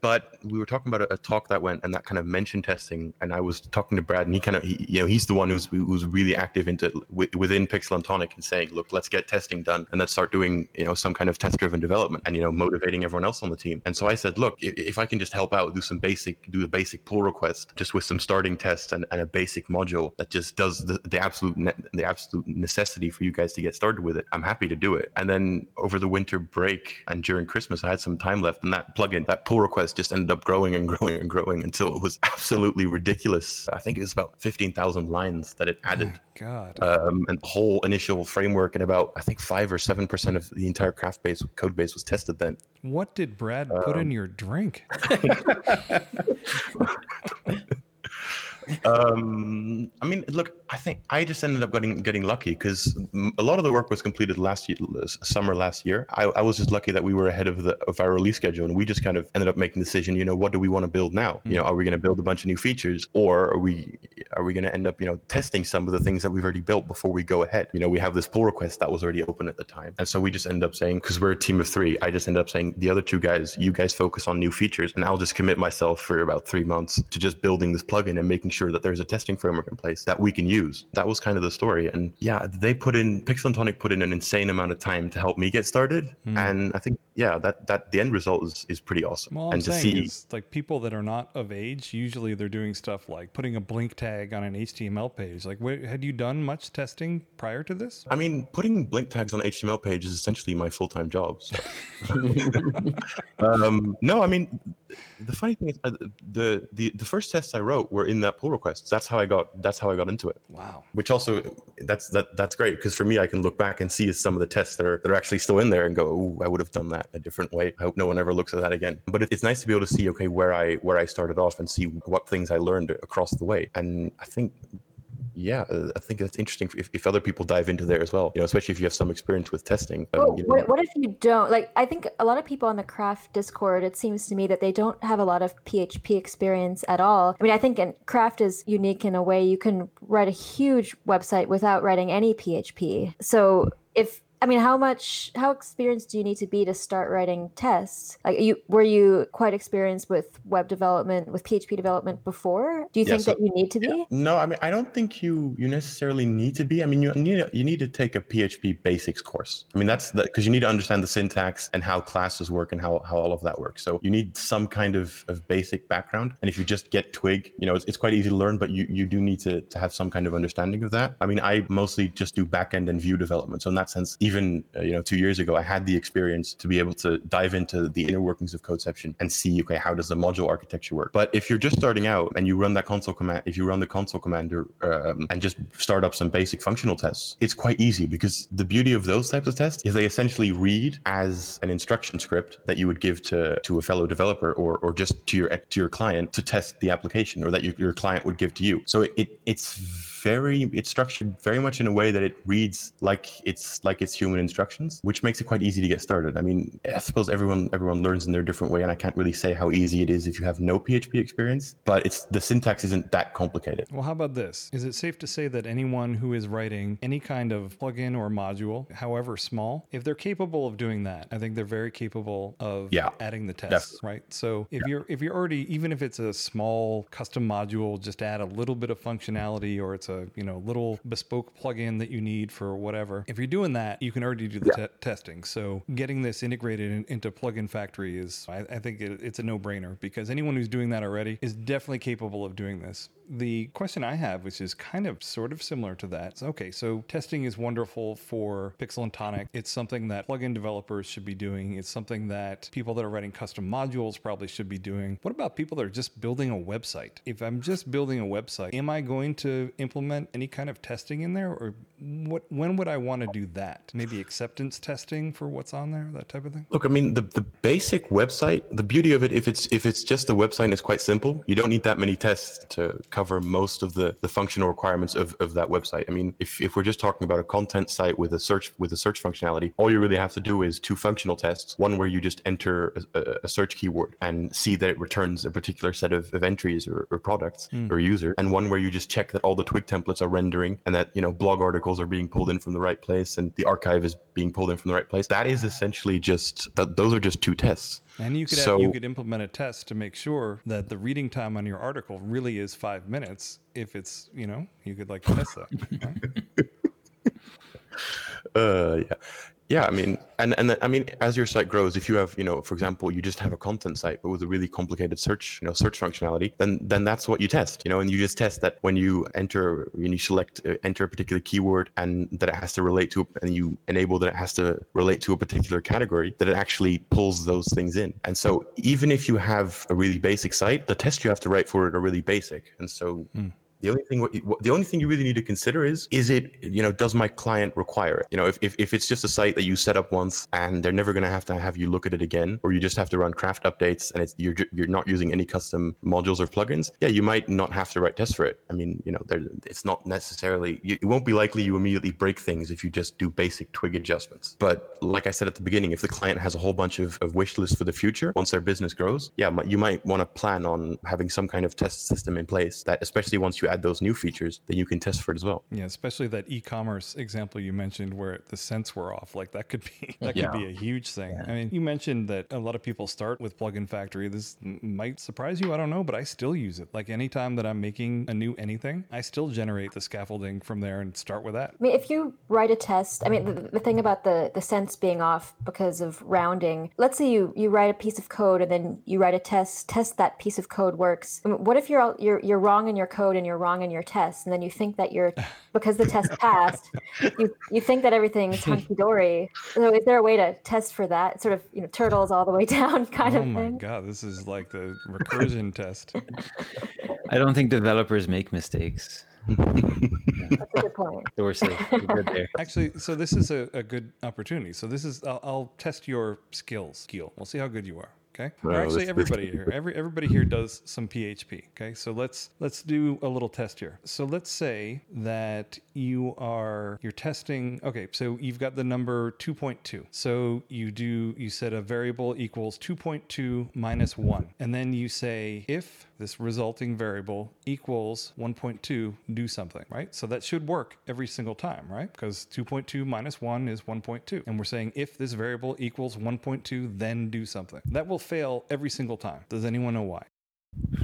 But we were talking about a talk that went and that kind of mentioned testing, and I was talking to Brad, and he kind of, he's the one who's really active within Pixel and Tonic and saying, look, let's get testing done and let's start doing, some kind of test-driven development and, motivating everyone else on the team. And so I said, look, if I can just help out, do a basic pull request just with some starting tests and a basic module that just does the absolute necessity for you guys to get started with it, I'm happy to do it. And then over the winter break and during Christmas, I had some time left, and that pull request just ended up growing and growing and growing until it was absolutely ridiculous. I think it was about 15,000 lines that it added. Oh, God. And the whole initial framework, and about, I think, 5 or 7% of the entire craft base code base was tested then. What did Brad put in your drink? I think I just ended up getting lucky, because a lot of the work was completed last year. I was just lucky that we were ahead of our release schedule, and we just kind of ended up making the decision, what do we want to build now? Mm-hmm. Are we going to build a bunch of new features, or are we going to end up, testing some of the things that we've already built before we go ahead? We have this pull request that was already open at the time. And so we just ended up saying, because we're a team of 3, I just ended up saying, the other 2 guys, you guys focus on new features, and I'll just commit myself for about 3 months to just building this plugin and making sure that there's a testing framework in place that we can use. That was kind of the story. And Pixel and Tonic put in an insane amount of time to help me get started. Mm. And I think, that the end result is pretty awesome. Well, and to see is, like, people that are not of age, usually they're doing stuff like putting a blink tag on an HTML page. Like, had you done much testing prior to this? Putting blink tags on an HTML page is essentially my full-time job. So. The funny thing is the first tests I wrote were in that pull request requests. That's how I got into it. Wow. Which also that's great, because for me, I can look back and see some of the tests that are actually still in there and go, oh, I would have done that a different way. I hope no one ever looks at that again. But it's nice to be able to see, okay, where I started off and see what things I learned across the way. And I think that's interesting if other people dive into there as well, especially if you have some experience with testing. What if you don't? I think a lot of people on the Craft Discord, it seems to me that they don't have a lot of PHP experience at all. I think Craft is unique in a way. You can write a huge website without writing any PHP. So how experienced do you need to be to start writing tests? Were you quite experienced with web development, with PHP development before? Do you think that you need to be? No, I don't think you necessarily need to be. You need to take a PHP basics course. That's because you need to understand the syntax and how classes work and how all of that works. So you need some kind of basic background. And if you just get Twig, it's quite easy to learn, but you do need to have some kind of understanding of that. I mostly just do backend and Vue development. So in that sense, even 2 years ago, I had the experience to be able to dive into the inner workings of Codeception and see, okay, how does the module architecture work? But if you're just starting out and you run that console command, if you run the console commander and just start up some basic functional tests, it's quite easy, because the beauty of those types of tests is they essentially read as an instruction script that you would give to a fellow developer or just to your client to test the application, or that your client would give to you. So it's structured very much in a way that it reads like it's human instructions, which makes it quite easy to get started. I suppose everyone learns in their different way, and I can't really say how easy it is if you have no PHP experience, but the syntax isn't that complicated. Well, how about this? Is it safe to say that anyone who is writing any kind of plugin or module, however small, if they're capable of doing that, I think they're very capable of adding the tests, definitely. Right? So if you're already, even if it's a small custom module, just add a little bit of functionality, or it's a little bespoke plugin that you need for whatever. If you're doing that, you can already do the testing. So getting this integrated into Plugin Factory is, I think it's a no-brainer, because anyone who's doing that already is definitely capable of doing this. The question I have, which is kind of sort of similar to that, is, okay, so testing is wonderful for Pixel and Tonic. It's something that plugin developers should be doing. It's something that people that are writing custom modules probably should be doing. What about people that are just building a website? If I'm just building a website, am I going to implement any kind of testing in there? Or when would I want to do that? Maybe acceptance testing for what's on there, that type of thing? Look, the basic website, the beauty of it, if it's just a website, is quite simple. You don't need that many tests to cover most of the functional requirements of that website. If we're just talking about a content site with a search functionality, all you really have to do is two functional tests, one where you just enter a search keyword and see that it returns a particular set of entries or products or user, and one where you just check that all the Twig templates are rendering and that, blog articles are being pulled in from the right place and the archive is being pulled in from the right place. That is essentially those are just two tests. And you could implement a test to make sure that the reading time on your article really is 5 minutes. If it's, you could test that. Right? Yeah, as your site grows, if you have, for example, you just have a content site, but with a really complicated search functionality, then that's what you test, and you just test that when you select, enter a particular keyword and that it has to relate to, and you enable that it has to relate to a particular category, that it actually pulls those things in. And so even if you have a really basic site, the tests you have to write for it are really basic. And so... The only thing you really need to consider is does my client require it? If it's just a site that you set up once and they're never going to have you look at it again, or you just have to run Craft updates and you're not using any custom modules or plugins, you might not have to write tests for it. It's not necessarily, it won't be likely you immediately break things if you just do basic Twig adjustments. But like I said at the beginning, if the client has a whole bunch of wish lists for the future, once their business grows, you might want to plan on having some kind of test system in place that, especially once you add those new features, that you can test for it as well. Yeah, especially that e-commerce example you mentioned where the cents were off, that could be a huge thing. Yeah. You mentioned that a lot of people start with Plugin Factory. This might surprise you, I don't know, but I still use it. Anytime that I'm making a new anything, I still generate the scaffolding from there and start with that. If you write a test, the thing about the cents being off because of rounding, let's say you write a piece of code and then you write a test that piece of code works. What if you're wrong in your code and you're wrong in your test, and then you think that you're, because the test passed, you think that everything's hunky-dory. So is there a way to test for that, sort of, turtles all the way down kind of thing? Oh my God, this is like the recursion test. I don't think developers make mistakes. That's a good point. So we're safe. We're good there. Actually, so this is a good opportunity. So this is, I'll test your skills, Giel. We'll see how good you are. Okay. Well, actually, everybody here. Everybody here does some PHP. Okay. So let's do a little test here. So let's say that you're testing. Okay. So you've got the number 2.2. So you set a variable equals 2.2 minus 1, and then you say if this resulting variable equals 1.2, do something, right? So that should work every single time, right? Because 2.2 minus 1 is 1.2, and we're saying if this variable equals 1.2, then do something. That will fail every single time. Does anyone know why?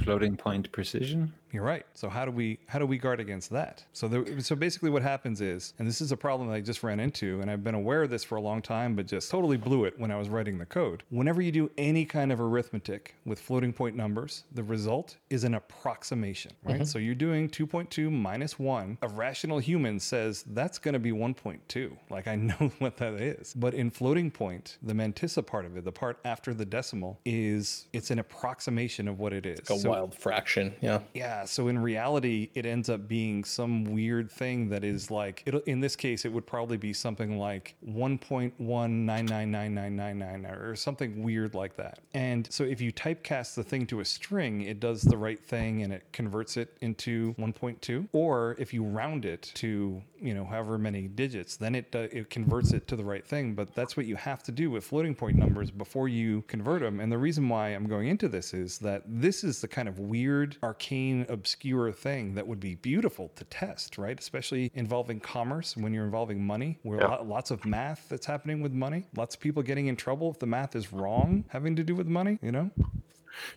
Floating point precision. You're right. So how do we guard against that? So basically what happens is, and this is a problem that I just ran into, and I've been aware of this for a long time, but just totally blew it when I was writing the code. Whenever you do any kind of arithmetic with floating point numbers, the result is an approximation, right? Mm-hmm. So you're doing 2.2 minus 1. A rational human says that's going to be 1.2. Like, I know what that is. But in floating point, the mantissa part of it, the part after the decimal, it's an approximation of what it is. Like a wild fraction. Yeah. Yeah. So in reality, it ends up being some weird thing that is like, in this case, it would probably be something like 1.1999999 or something weird like that. And so if you typecast the thing to a string, it does the right thing and it converts it into 1.2. Or if you round it to, however many digits, then it converts it to the right thing. But that's what you have to do with floating point numbers before you convert them. And the reason why I'm going into this is that this is the kind of weird, arcane, obscure thing that would be beautiful to test, right? Especially involving commerce, when you're involving money, where lots of math that's happening with money, lots of people getting in trouble if the math is wrong having to do with money,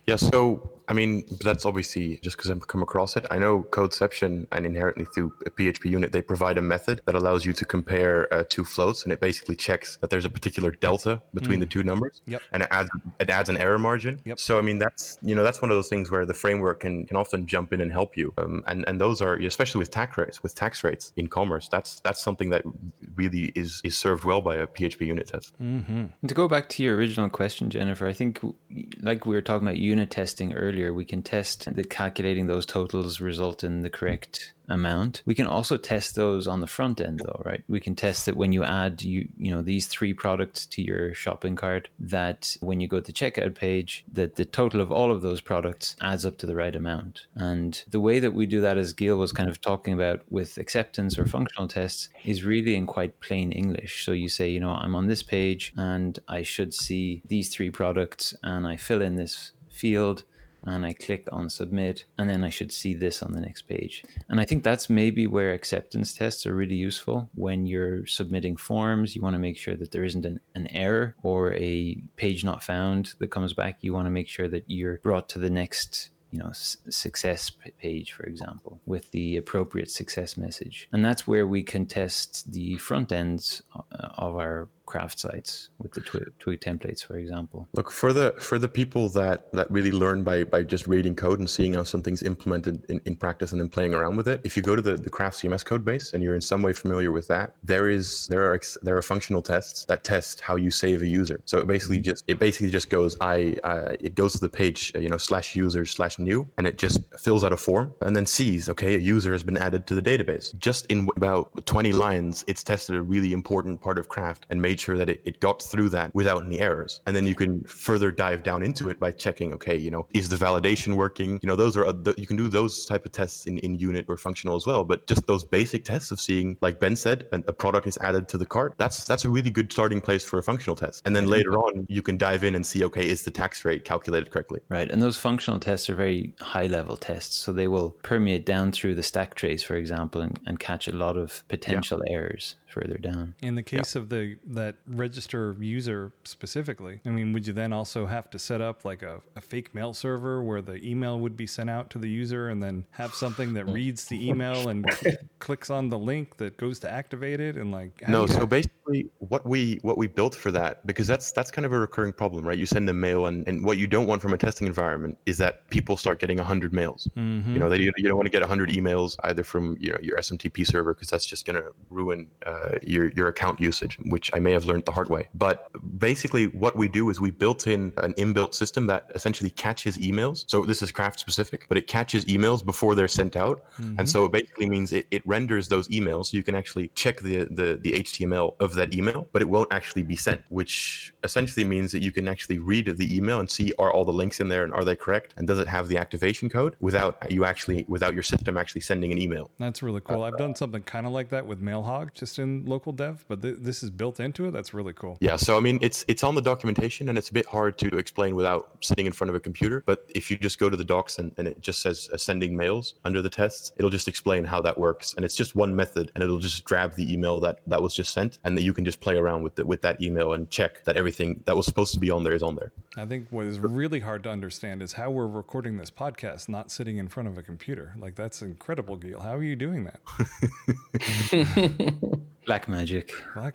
Yeah, so, that's obviously just because I've come across it. I know Codeception and inherently through a PHP unit, they provide a method that allows you to compare two floats, and it basically checks that there's a particular delta between the two numbers, and it adds an error margin. Yep. So, that's, that's one of those things where the framework can often jump in and help you. And those are, especially with tax rates in commerce, that's something that really is served well by a PHP unit test. Mm-hmm. To go back to your original question, Jennifer, I think like we were talking about unit testing earlier, we can test that calculating those totals result in the correct amount. We can also test those on the front end though, right? We can test that when you add, these 3 products to your shopping cart, that when you go to the checkout page, that the total of all of those products adds up to the right amount. And the way that we do that, as Giel was kind of talking about with acceptance or functional tests, is really in quite plain English. So you say, I'm on this page and I should see these 3 products, and I fill in this field and I click on submit, and then I should see this on the next page. And I think that's maybe where acceptance tests are really useful. When you're submitting forms, you want to make sure that there isn't an error or a page not found that comes back. You want to make sure that you're brought to the next success page, for example, with the appropriate success message. And that's where we can test the front ends of our craft sites with the Twig templates, for example. Look, for the people that really learn by just reading code and seeing how something's implemented in practice and then playing around with it, if you go to the Craft CMS code base and you're in some way familiar with that, there are functional tests that test how you save a user. So it basically just goes, it goes to the page, /user/new, and it just fills out a form and then sees, okay, a user has been added to the database. Just in about 20 lines, it's tested a really important part of Craft and made sure that it got through that without any errors. And then you can further dive down into it by checking, okay, is the validation working? Those are, you can do those type of tests in unit or functional as well, but just those basic tests of seeing, like Ben said, a product is added to the cart. That's a really good starting place for a functional test. And then later on, you can dive in and see, okay, is the tax rate calculated correctly? Right. And those functional tests are very high level tests. So they will permeate down through the stack trace, for example, and catch a lot of potential errors further down. In the case of that register user specifically, I mean, would you then also have to set up like a fake mail server where the email would be sent out to the user and then have something that reads the email and clicks on the link that goes to activate it? And like, no, so basically what we built for that, because that's kind of a recurring problem, right? You send a mail and what you don't want from a testing environment is that people start getting 100 mails. Mm-hmm. You know, you don't want to get 100 emails either from, you know, your SMTP server, because that's just going to ruin your account usage, which I may have learned the hard way. But basically what we do is we built in an inbuilt system that essentially catches emails. So this is Craft specific, but it catches emails before they're sent out. Mm-hmm. And so it basically means it renders those emails. So you can actually check the HTML of that email, but it won't actually be sent, which essentially means that you can actually read the email and see, are all the links in there and are they correct? And does it have the activation code without your system actually sending an email? That's really cool. I've done something kind of like that with MailHog, just in local dev, but this is built into it. That's really cool. Yeah. So, I mean, it's on the documentation and it's a bit hard to explain without sitting in front of a computer. But if you just go to the docs and it just says sending mails under the tests, it'll just explain how that works. And it's just one method, and it'll just grab the email that was just sent, and that you can just play around with that email and check that everything that was supposed to be on there is on there. I think what is really hard to understand is how we're recording this podcast, not sitting in front of a computer. Like, that's incredible, Giel. How are you doing that? Black magic. I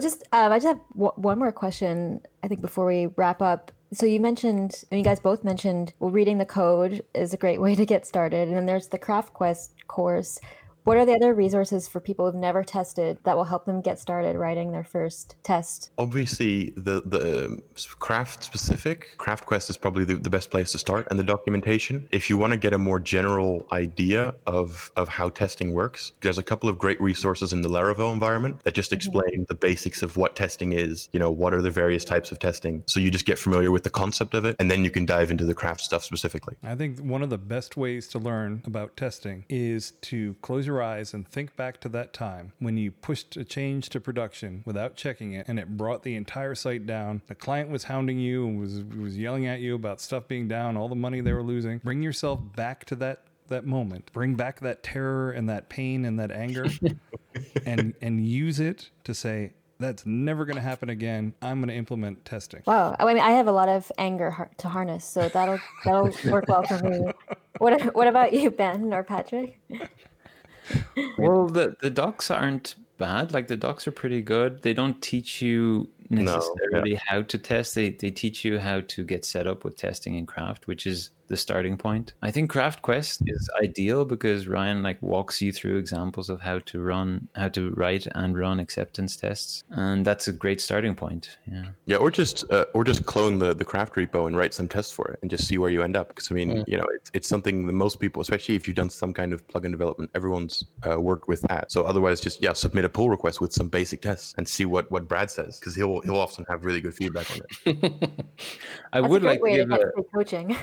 just have one more question, I think, before we wrap up. So you guys both mentioned, well, reading the code is a great way to get started. And then there's the CraftQuest course. What are the other resources for people who've never tested that will help them get started writing their first test? Obviously, the Craft-specific, CraftQuest is probably the best place to start, and the documentation. If you want to get a more general idea of how testing works, there's a couple of great resources in the Laravel environment that just explain the basics of what testing is, you know, what are the various types of testing. So you just get familiar with the concept of it, and then you can dive into the Craft stuff specifically. I think one of the best ways to learn about testing is to close your eyes and think back to that time when you pushed a change to production without checking it, and it brought the entire site down. The client was hounding you and was yelling at you about stuff being down, all the money they were losing. Bring yourself back to that moment. Bring back that terror and that pain and that anger and use it to say, that's never going to happen again. I'm going to implement testing. Wow. I mean, I have a lot of anger to harness, so that'll work well for me. What about you, Ben or Patrick? Well, the docs aren't bad. Like, the docs are pretty good. They don't teach you necessarily how to test. They teach you how to get set up with testing in Craft, which is the starting point. I think CraftQuest is ideal because Ryan walks you through examples of how to write and run acceptance tests, and that's a great starting point. Yeah. Or just clone the Craft repo and write some tests for it, and just see where you end up. Because I mean, you know, it's something that most people, especially if you've done some kind of plugin development, everyone's worked with that. So otherwise, just submit a pull request with some basic tests and see what Brad says, because he'll often have really good feedback on it. I would like to give a coaching.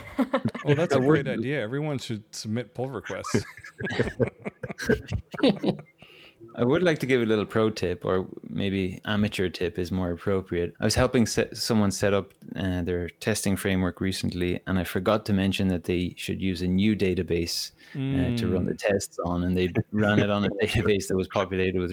Well, that's a great idea. Everyone should submit pull requests. I would like to give a little pro tip, or maybe amateur tip is more appropriate. I was helping someone set up their testing framework recently, and I forgot to mention that they should use a new database to run the tests on, and they ran it on a database that was populated with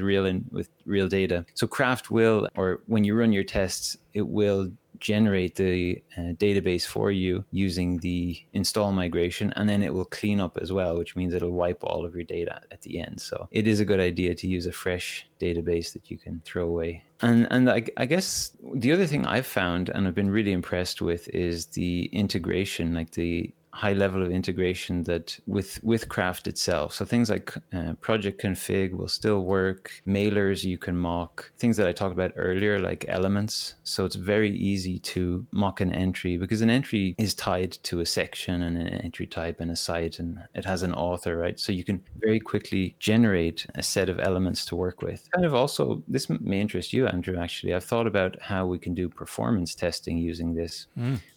real data. So Craft will, or when you run your tests, it will generate the database for you using the install migration, and then it will clean up as well, which means it'll wipe all of your data at the end. So it is a good idea to use a fresh database that you can throw away. And I guess the other thing I've found and I've been really impressed with is the integration, like the high level of integration that with Craft itself. So things like project config will still work, mailers you can mock, things that I talked about earlier, like elements. So it's very easy to mock an entry, because an entry is tied to a section and an entry type and a site, and it has an author, right? So you can very quickly generate a set of elements to work with. Kind of also, this may interest you, Andrew, actually. I've thought about how we can do performance testing using this,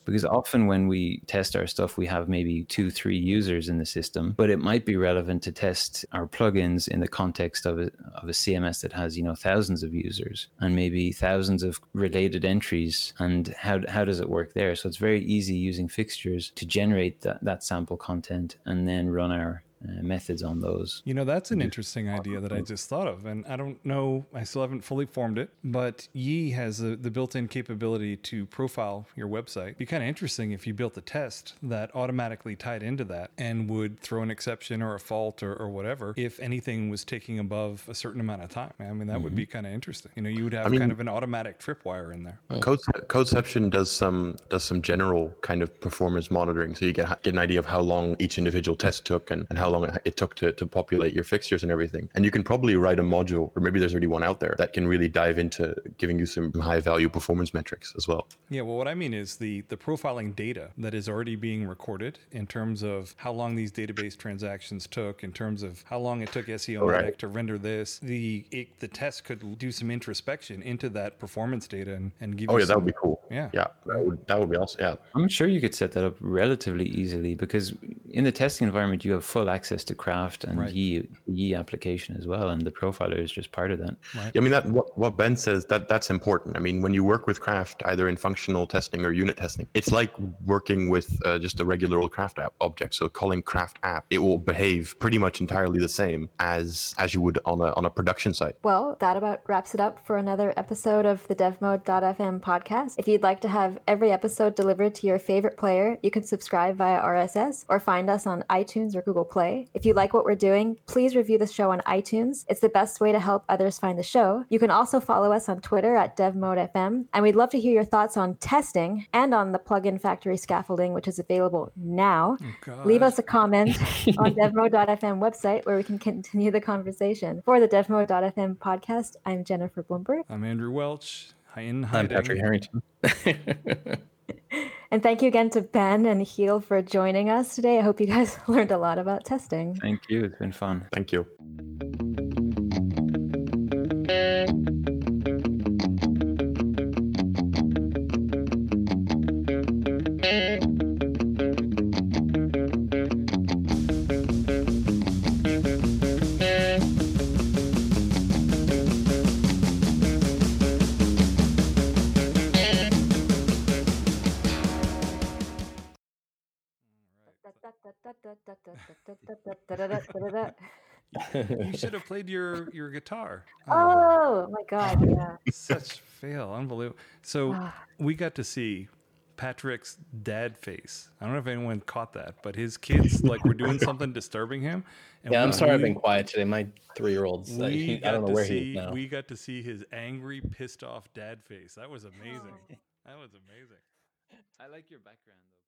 because often when we test our stuff, we have maybe 2-3 users in the system, but it might be relevant to test our plugins in the context of a CMS that has, you know, thousands of users and maybe thousands of related entries, and how does it work there? So it's very easy using fixtures to generate that sample content and then run our methods on those. You know, that's an interesting idea that I just thought of, and I don't know, I still haven't fully formed it, but Yii has the built-in capability to profile your website. It'd be kind of interesting if you built a test that automatically tied into that and would throw an exception or a fault or whatever if anything was taking above a certain amount of time. I mean, that would be kind of interesting. You know, you would have kind of an automatic tripwire in there. Codeception does some general kind of performance monitoring, so you get an idea of how long each individual test took and how long it took to populate your fixtures and everything. And you can probably write a module, or maybe there's already one out there, that can really dive into giving you some high value performance metrics as well. Yeah, well, what I mean is the profiling data that is already being recorded in terms of how long these database transactions took, in terms of how long it took SEOmatic to render this. The test could do some introspection into that performance data and give you that would be cool. Yeah, that would be awesome. Yeah, I'm sure you could set that up relatively easily, because in the testing environment, you have full access to Craft and Yii application as well, and the profiler is just part of that. Right. I mean, that what Ben says, that's important. I mean, when you work with Craft, either in functional testing or unit testing, it's like working with just a regular old Craft app object. So calling Craft app, it will behave pretty much entirely the same as you would on a production site. Well, that about wraps it up for another episode of the devmode.fm podcast. If you'd like to have every episode delivered to your favorite player, you can subscribe via RSS or find us on iTunes or Google Play. If you like what we're doing, please review the show on iTunes. It's the best way to help others find the show. You can also follow us on Twitter @devmodefm, and we'd love to hear your thoughts on testing and on the Plugin Factory scaffolding, which is available now. Oh, leave us a comment on devmode.fm website where we can continue the conversation. For the devmode.fm podcast, I'm Jennifer Blumberg. I'm Andrew Welch. I'm Patrick Harrington. And thank you again to Ben and Giel for joining us today. I hope you guys learned a lot about testing. Thank you. It's been fun. Thank you. You should have played your guitar. Oh my God! Yeah. Such fail, unbelievable. So we got to see Patrick's dad face. I don't know if anyone caught that, but his kids were doing something disturbing him. And I'm sorry I've been quiet today. My 3-year-old's I don't know where he is now. We got to see his angry, pissed off dad face. That was amazing. That was amazing. I like your background though.